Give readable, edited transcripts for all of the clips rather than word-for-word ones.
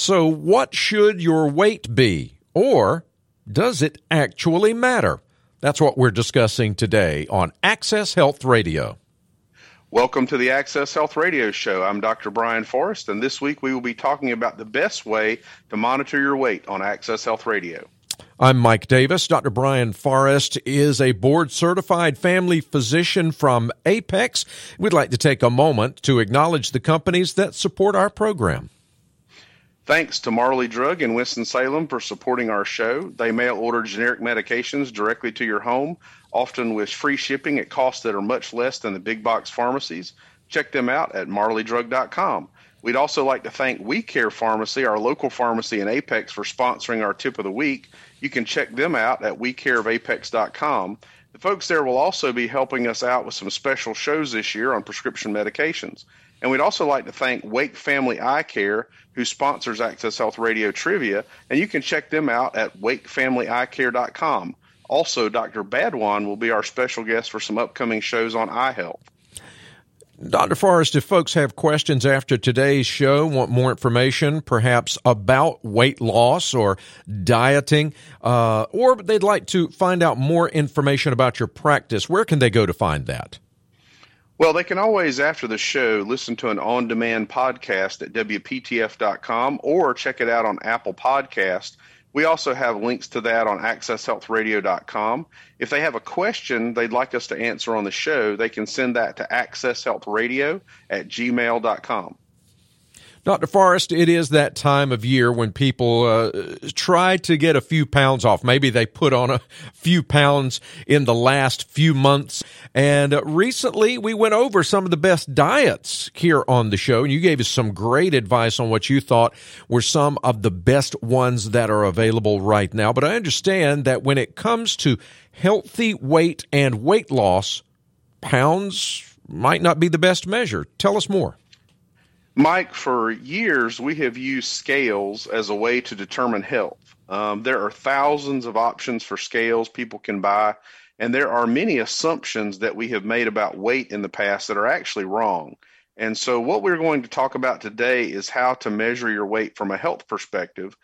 So what should your weight be? Or does it actually matter? That's what we're discussing today on Access Health Radio. Welcome to the Access Health Radio Show. I'm Dr. Brian Forrest, and this week we will be talking about the best way to monitor your weight on Access Health Radio. I'm Mike Davis. Dr. Brian Forrest is a board-certified family physician from Apex. We'd like to take a moment to acknowledge the companies that support our program. Thanks to Marley Drug in Winston-Salem for supporting our show. They mail-order generic medications directly to your home, often with free shipping at costs that are much less than the big box pharmacies. Check them out at marleydrug.com. We'd also like to thank WeCare Pharmacy, our local pharmacy in Apex, for sponsoring our tip of the week. You can check them out at wecareofapex.com. The folks there will also be helping us out with some special shows this year on prescription medications. And we'd also like to thank Wake Family Eye Care, who sponsors Access Health Radio Trivia, and you can check them out at wakefamilyeyecare.com. Also, Dr. Badwan will be our special guest for some upcoming shows on eye health. Dr. Forrest, if folks have questions after today's show, want more information perhaps about weight loss or dieting, or they'd like to find out more information about your practice, where can they go to find that? Well, they can always, after the show, listen to an on-demand podcast at WPTF.com or check it out on Apple Podcast. We also have links to that on AccessHealthRadio.com. If they have a question they'd like us to answer on the show, they can send that to AccessHealthRadio at gmail.com. Dr. Forrest, it is that time of year when people try to get a few pounds off. Maybe they put on a few pounds in the last few months. And recently, we went over some of the best diets here on the show. And you gave us some great advice on what you thought were some of the best ones that are available right now. But I understand that when it comes to healthy weight and weight loss, pounds might not be the best measure. Tell us more. Mike, for years, we have used scales as a way to determine health. There are thousands of options for scales people can buy, and there are many assumptions that we have made about weight in the past that are actually wrong. And so what we're going to talk about today is how to measure your weight from a health perspective.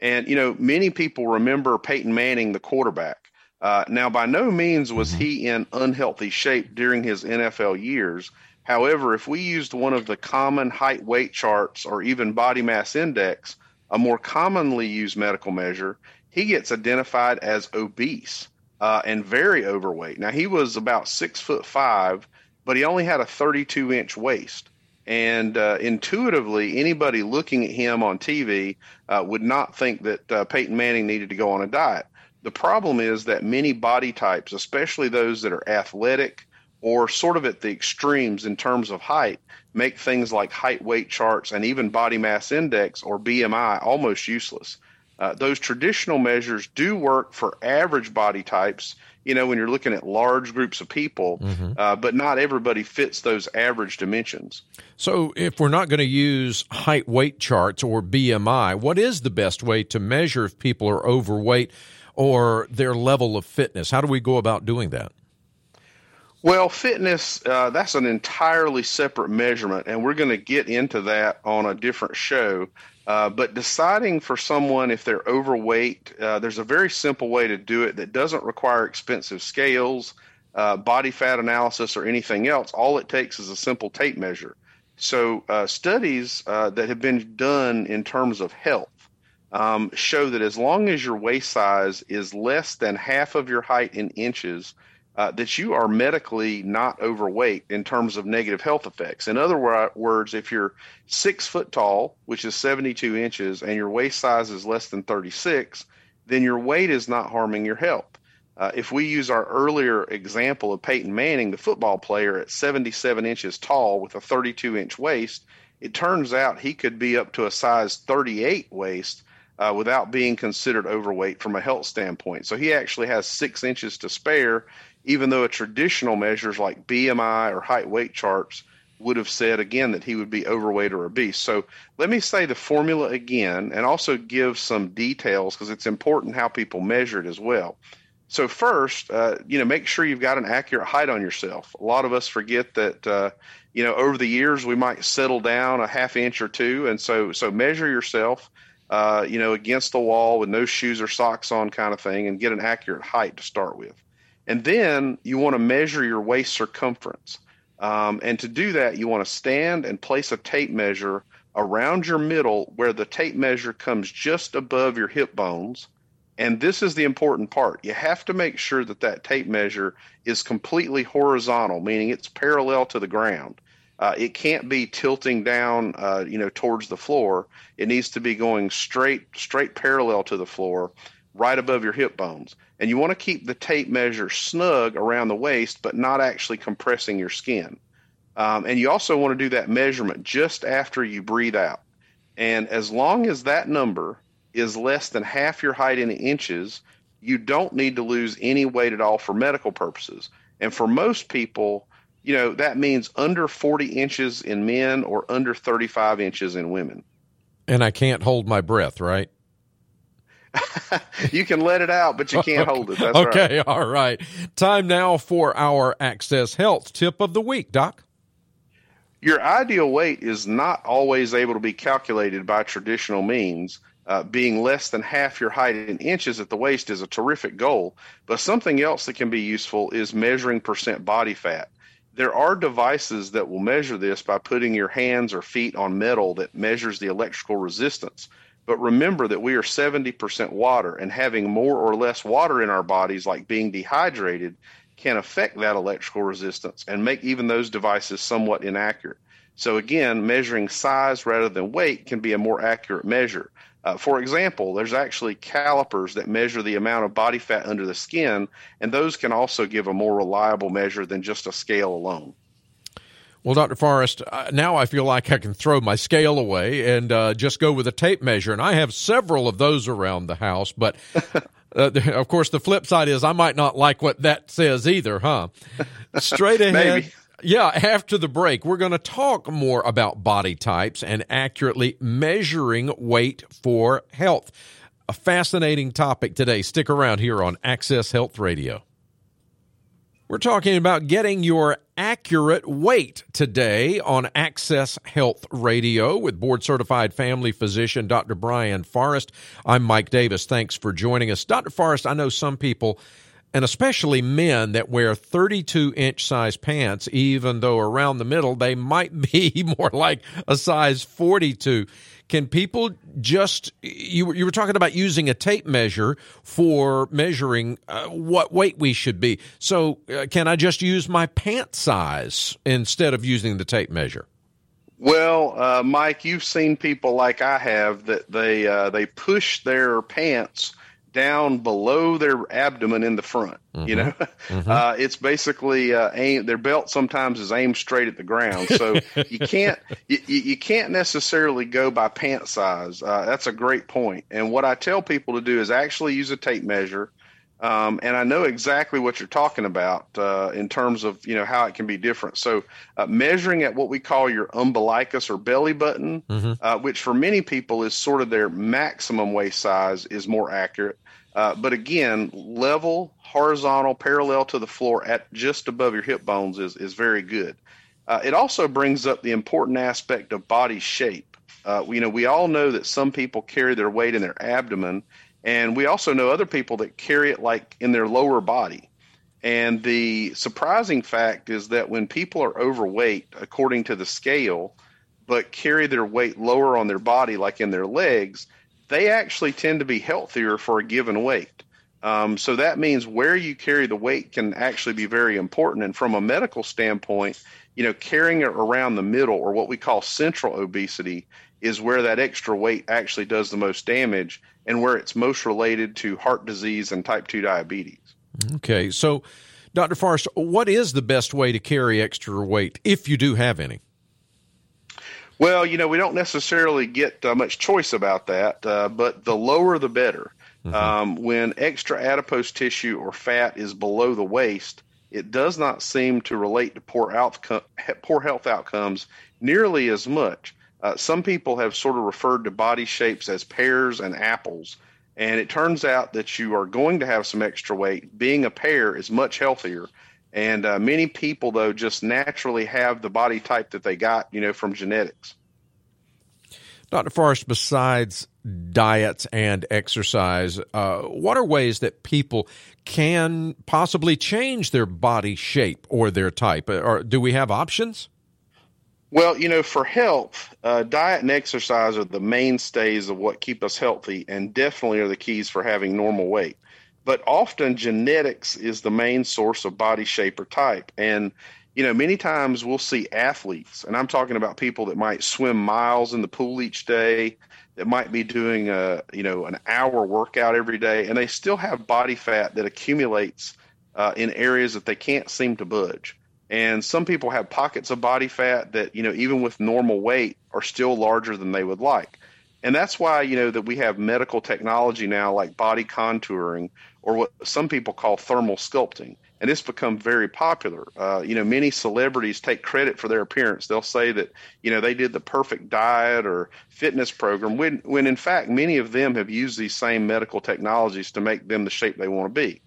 And, you know, many people remember Peyton Manning, the quarterback. Now, by no means was he in unhealthy shape during his NFL years. However, if we used one of the common height weight charts or even body mass index, a more commonly used medical measure, he gets identified as obese and very overweight. Now, he was about 6'5", but he only had a 32-inch waist. And intuitively, anybody looking at him on TV would not think that Peyton Manning needed to go on a diet. The problem is that many body types, especially those that are athletic, or sort of at the extremes in terms of height, make things like height weight charts and even body mass index or BMI almost useless. Those traditional measures do work for average body types, you know, when you're looking at large groups of people, but not everybody fits those average dimensions. So if we're not going to use height weight charts or BMI, what is the best way to measure if people are overweight or their level of fitness? How do we go about doing that? Well, fitness, that's an entirely separate measurement, and we're going to get into that on a different show. But deciding for someone if they're overweight, there's a very simple way to do it that doesn't require expensive scales, body fat analysis, or anything else. All it takes is a simple tape measure. So studies that have been done in terms of health show that as long as your waist size is less than half of your height in inches, that you are medically not overweight in terms of negative health effects. In other words, if you're 6 foot tall, which is 72 inches, and your waist size is less than 36, then your weight is not harming your health. If we use our earlier example of Peyton Manning, the football player at 77 inches tall with a 32-inch waist, it turns out he could be up to a size 38 waist without being considered overweight from a health standpoint. So he actually has 6 inches to spare, even though a traditional measures like BMI or height weight charts would have said, again, that he would be overweight or obese. So let me say the formula again and also give some details because it's important how people measure it as well. So first, make sure you've got an accurate height on yourself. A lot of us forget that, over the years we might settle down a half inch or two. And so measure yourself, against the wall with no shoes or socks on kind of thing, and get an accurate height to start with. And then you want to measure your waist circumference. And to do that, you want to stand and place a tape measure around your middle, where the tape measure comes just above your hip bones. And this is the important part. You have to make sure that tape measure is completely horizontal, meaning it's parallel to the ground. It can't be tilting down, towards the floor. It needs to be going straight parallel to the floor, right above your hip bones. And you want to keep the tape measure snug around the waist, but not actually compressing your skin. And you also want to do that measurement just after you breathe out. And as long as that number is less than half your height in inches, you don't need to lose any weight at all for medical purposes. And for most people, that means under 40 inches in men or under 35 inches in women. And I can't hold my breath, right? You can let it out, but you can't hold it. That's okay, right. All right. Time now for our Access Health tip of the week, Doc. Your ideal weight is not always able to be calculated by traditional means. Being less than half your height in inches at the waist is a terrific goal, but something else that can be useful is measuring percent body fat. There are devices that will measure this by putting your hands or feet on metal that measures the electrical resistance. But remember that we are 70% water, and having more or less water in our bodies, like being dehydrated, can affect that electrical resistance and make even those devices somewhat inaccurate. So again, measuring size rather than weight can be a more accurate measure. For example, there's actually calipers that measure the amount of body fat under the skin, and those can also give a more reliable measure than just a scale alone. Well, Dr. Forrest, now I feel like I can throw my scale away and just go with a tape measure. And I have several of those around the house. But, of course, the flip side is I might not like what that says either, huh? Straight ahead. Maybe. Yeah, after the break, we're going to talk more about body types and accurately measuring weight for health. A fascinating topic today. Stick around here on Access Health Radio. We're talking about getting your accurate weight today on Access Health Radio with board-certified family physician Dr. Brian Forrest. I'm Mike Davis. Thanks for joining us. Dr. Forrest, I know some people, and especially men, that wear 32-inch size pants, even though around the middle they might be more like a size 42. Can people just – you were talking about using a tape measure for measuring what weight we should be. So can I just use my pant size instead of using the tape measure? Well, Mike, you've seen people like I have that they push their pants down below their abdomen in the front, mm-hmm. It's basically their belt sometimes is aimed straight at the ground. So you can't necessarily go by pant size. That's a great point. And what I tell people to do is actually use a tape measure. And I know exactly what you're talking about in terms of, how it can be different. So measuring at what we call your umbilicus or belly button, mm-hmm. Which for many people is sort of their maximum waist size, is more accurate. But again, level, horizontal, parallel to the floor at just above your hip bones is very good. It also brings up the important aspect of body shape. We all know that some people carry their weight in their abdomen, and we also know other people that carry it like in their lower body. And the surprising fact is that when people are overweight, according to the scale, but carry their weight lower on their body, like in their legs, they actually tend to be healthier for a given weight. So that means where you carry the weight can actually be very important. And from a medical standpoint, carrying it around the middle, or what we call central obesity, is where that extra weight actually does the most damage and where it's most related to heart disease and type 2 diabetes. Okay. So, Dr. Forrest, what is the best way to carry extra weight if you do have any? Well, we don't necessarily get much choice about that, but the lower the better. Mm-hmm. When extra adipose tissue or fat is below the waist, it does not seem to relate to poor health outcomes nearly as much. Some people have sort of referred to body shapes as pears and apples, And it turns out that you are going to have some extra weight. Being a pair is much healthier. And many people, though, just naturally have the body type that they got, you know, from genetics. Dr. Forrest, besides diets and exercise, what are ways that people can possibly change their body shape or their type? Or do we have options? Well, you know, for health, diet and exercise are the mainstays of what keep us healthy and definitely are the keys for having normal weight. But often genetics is the main source of body shape or type. And, you know, many times we'll see athletes, and I'm talking about people that might swim miles in the pool each day, that might be doing an hour workout every day, and they still have body fat that accumulates in areas that they can't seem to budge. And some people have pockets of body fat that, you know, even with normal weight are still larger than they would like. And that's why, you know, that we have medical technology now like body contouring or what some people call thermal sculpting. And it's become very popular. Many celebrities take credit for their appearance. They'll say that, you know, they did the perfect diet or fitness program when in fact, many of them have used these same medical technologies to make them the shape they want to be.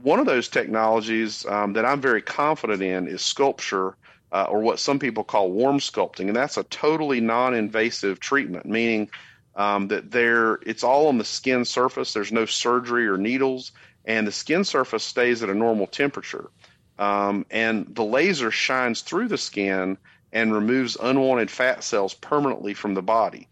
One of those technologies that I'm very confident in is sculpture, or what some people call warm sculpting. And that's a totally non-invasive treatment, meaning that it's all on the skin surface. There's no surgery or needles, and the skin surface stays at a normal temperature. And the laser shines through the skin and removes unwanted fat cells permanently from the body.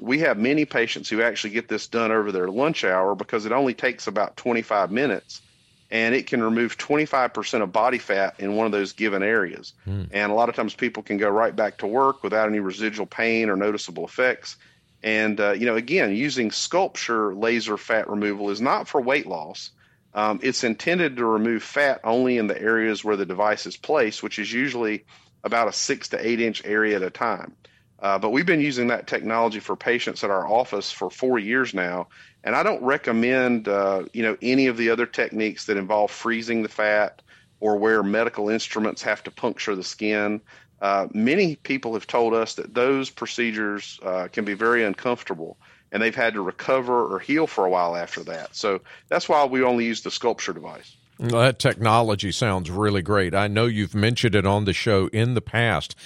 We have many patients who actually get this done over their lunch hour because it only takes about 25 minutes. And it can remove 25% of body fat in one of those given areas. And a lot of times people can go right back to work without any residual pain or noticeable effects. And, again, using sculpture laser fat removal is not for weight loss. It's intended to remove fat only in the areas where the device is placed, which is usually about a 6 to 8 inch area at a time. But we've been using that technology for patients at our office for 4 years now, and I don't recommend any of the other techniques that involve freezing the fat or where medical instruments have to puncture the skin. Many people have told us that those procedures can be very uncomfortable, and they've had to recover or heal for a while after that. So that's why we only use the sculpture device. Well, that technology sounds really great. I know you've mentioned it on the show in the past,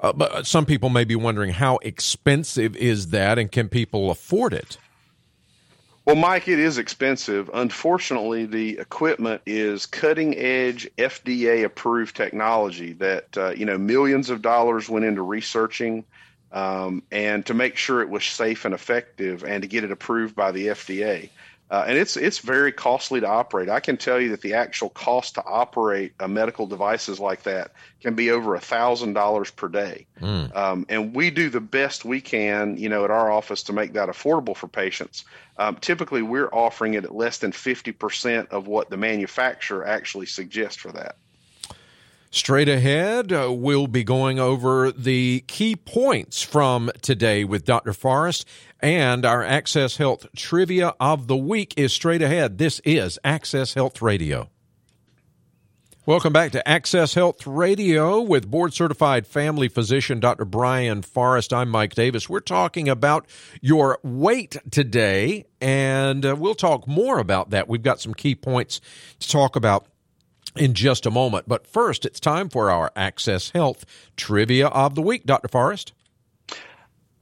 but some people may be wondering how expensive is that and can people afford it? Well, Mike, it is expensive. Unfortunately, the equipment is cutting-edge FDA-approved technology that, millions of dollars went into researching and to make sure it was safe and effective and to get it approved by the FDA. And it's very costly to operate. I can tell you that the actual cost to operate medical devices like that can be over $1,000 per day. And we do the best we can, at our office to make that affordable for patients. Typically, we're offering it at less than 50% of what the manufacturer actually suggests for that. Straight ahead, we'll be going over the key points from today with Dr. Forrest, and our Access Health Trivia of the Week is straight ahead. This is Access Health Radio. Welcome back to Access Health Radio with board-certified family physician Dr. Brian Forrest. I'm Mike Davis. We're talking about your weight today, and we'll talk more about that. We've got some key points to talk about in just a moment. But first, it's time for our Access Health Trivia of the Week. Dr. Forrest?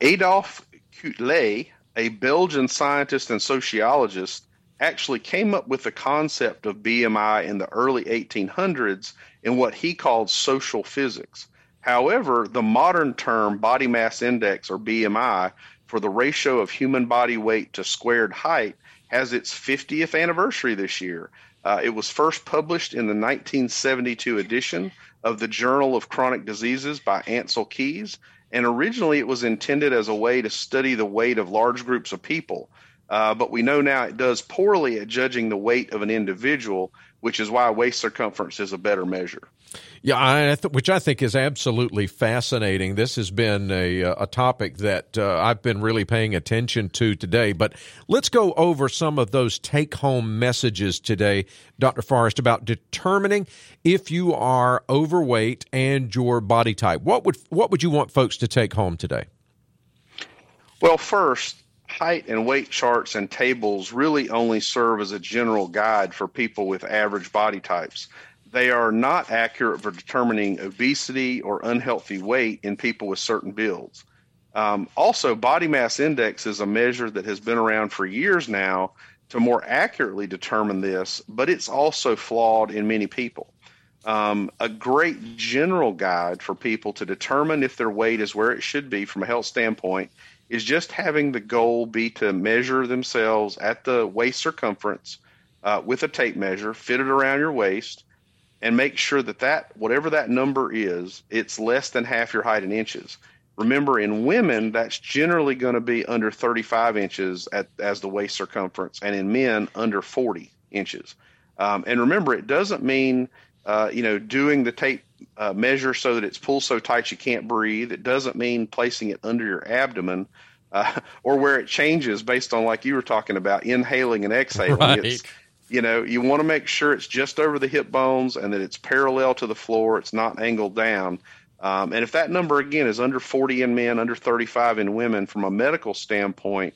Adolphe Quetelet, a Belgian scientist and sociologist, actually came up with the concept of BMI in the early 1800s in what he called social physics. However, the modern term body mass index, or BMI, for the ratio of human body weight to squared height has its 50th anniversary this year. It was first published in the 1972 edition of the Journal of Chronic Diseases by Ancel Keys, and originally it was intended as a way to study the weight of large groups of people. But we know now it does poorly at judging the weight of an individual, which is why waist circumference is a better measure. Yeah, which I think is absolutely fascinating. This has been a topic that I've been really paying attention to today. But let's go over some of those take-home messages today, Dr. Forrest, about determining if you are overweight and your body type. What would you want folks to take home today? Well, first, height and weight charts and tables really only serve as a general guide for people with average body types. They are not accurate for determining obesity or unhealthy weight in people with certain builds. Also, body mass index is a measure that has been around for years now to more accurately determine this, but it's also flawed in many people. A great general guide for people to determine if their weight is where it should be from a health standpoint is just having the goal be to measure themselves at the waist circumference with a tape measure, fit it around your waist, and make sure that whatever that number is, it's less than half your height in inches. Remember, in women, that's generally going to be under 35 inches as the waist circumference, and in men, under 40 inches. And remember, it doesn't mean doing the tape measure so that it's pulled so tight you can't breathe. It doesn't mean placing it under your abdomen or where it changes based on, like you were talking about, inhaling and exhaling. Right. You want to make sure it's just over the hip bones and that it's parallel to the floor. It's not angled down. And if that number, again, is under 40 in men, under 35 in women, from a medical standpoint,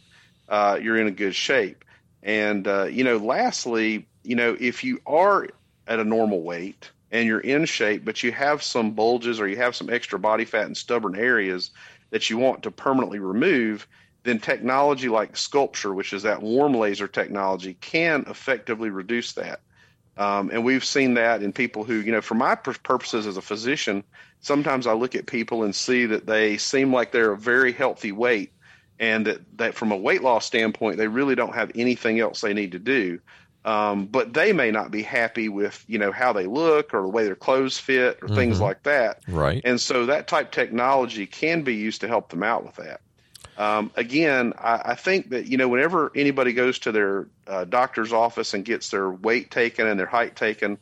you're in a good shape. And, lastly, if you are at a normal weight and you're in shape, but you have some bulges or you have some extra body fat and stubborn areas that you want to permanently remove, then technology like Sculpture, which is that warm laser technology, can effectively reduce that. And we've seen that in people who, for my purposes as a physician, sometimes I look at people and see that they seem like they're a very healthy weight and that from a weight loss standpoint, they really don't have anything else they need to do. But they may not be happy with, how they look or the way their clothes fit or things like that. Right. And so that type of technology can be used to help them out with that. Again, I think that, whenever anybody goes to their doctor's office and gets their weight taken and their height taken,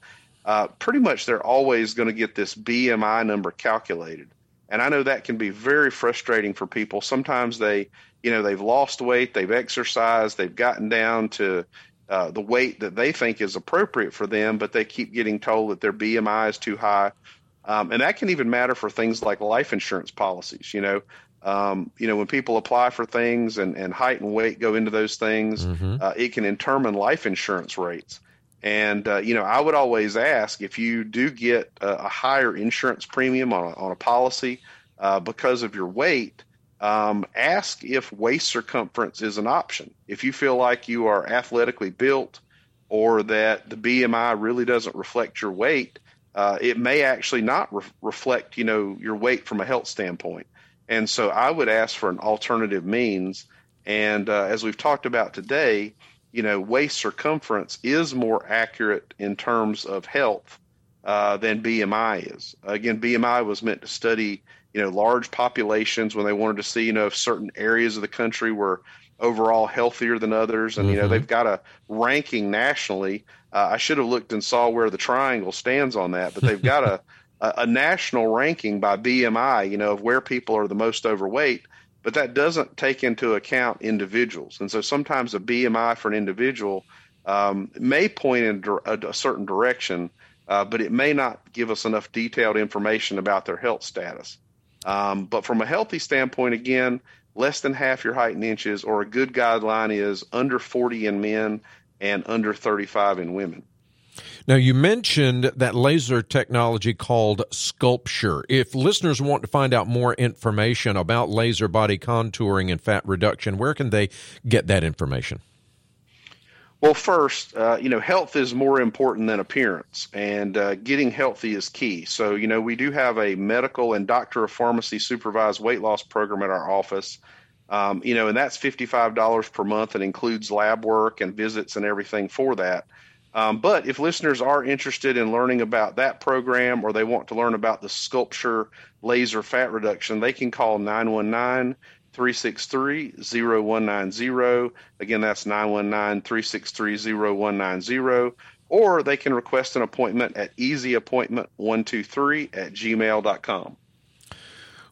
pretty much they're always going to get this BMI number calculated. And I know that can be very frustrating for people. Sometimes they've lost weight, they've exercised, they've gotten down to the weight that they think is appropriate for them, but they keep getting told that their BMI is too high. And that can even matter for things like life insurance policies, when people apply for things and height and weight go into those things, it can determine life insurance rates. And, I would always ask, if you do get a higher insurance premium on a policy because of your weight, ask if waist circumference is an option. If you feel like you are athletically built or that the BMI really doesn't reflect your weight, it may actually not reflect, your weight from a health standpoint. And so I would ask for an alternative means. And as we've talked about today, waist circumference is more accurate in terms of health than BMI is. Again, BMI was meant to study, large populations when they wanted to see, if certain areas of the country were overall healthier than others. And, they've got a ranking nationally. I should have looked and saw where the triangle stands on that, but they've got a national ranking by BMI, of where people are the most overweight, but that doesn't take into account individuals. And so sometimes a BMI for an individual may point in a certain direction, but it may not give us enough detailed information about their health status. But from a healthy standpoint, again, less than half your height in inches, or a good guideline is under 40 in men and under 35 in women. Now, you mentioned that laser technology called Sculpture. If listeners want to find out more information about laser body contouring and fat reduction, where can they get that information? Well, first, health is more important than appearance, and getting healthy is key. So, we do have a medical and doctor of pharmacy supervised weight loss program at our office, and that's $55 per month and includes lab work and visits and everything for that. But if listeners are interested in learning about that program or they want to learn about the Sculpture laser fat reduction, they can call 919-363-0190. Again, that's 919-363-0190. Or they can request an appointment at easyappointment123@gmail.com.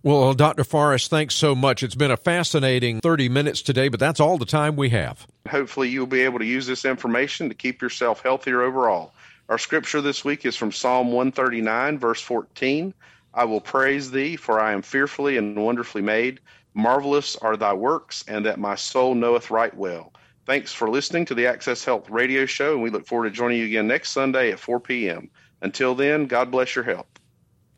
Well, Dr. Forrest, thanks so much. It's been a fascinating 30 minutes today, but that's all the time we have. Hopefully you'll be able to use this information to keep yourself healthier overall. Our scripture this week is from Psalm 139, verse 14. I will praise thee, for I am fearfully and wonderfully made. Marvelous are thy works, and that my soul knoweth right well. Thanks for listening to the Access Health Radio Show, and we look forward to joining you again next Sunday at 4 p.m. Until then, God bless your health.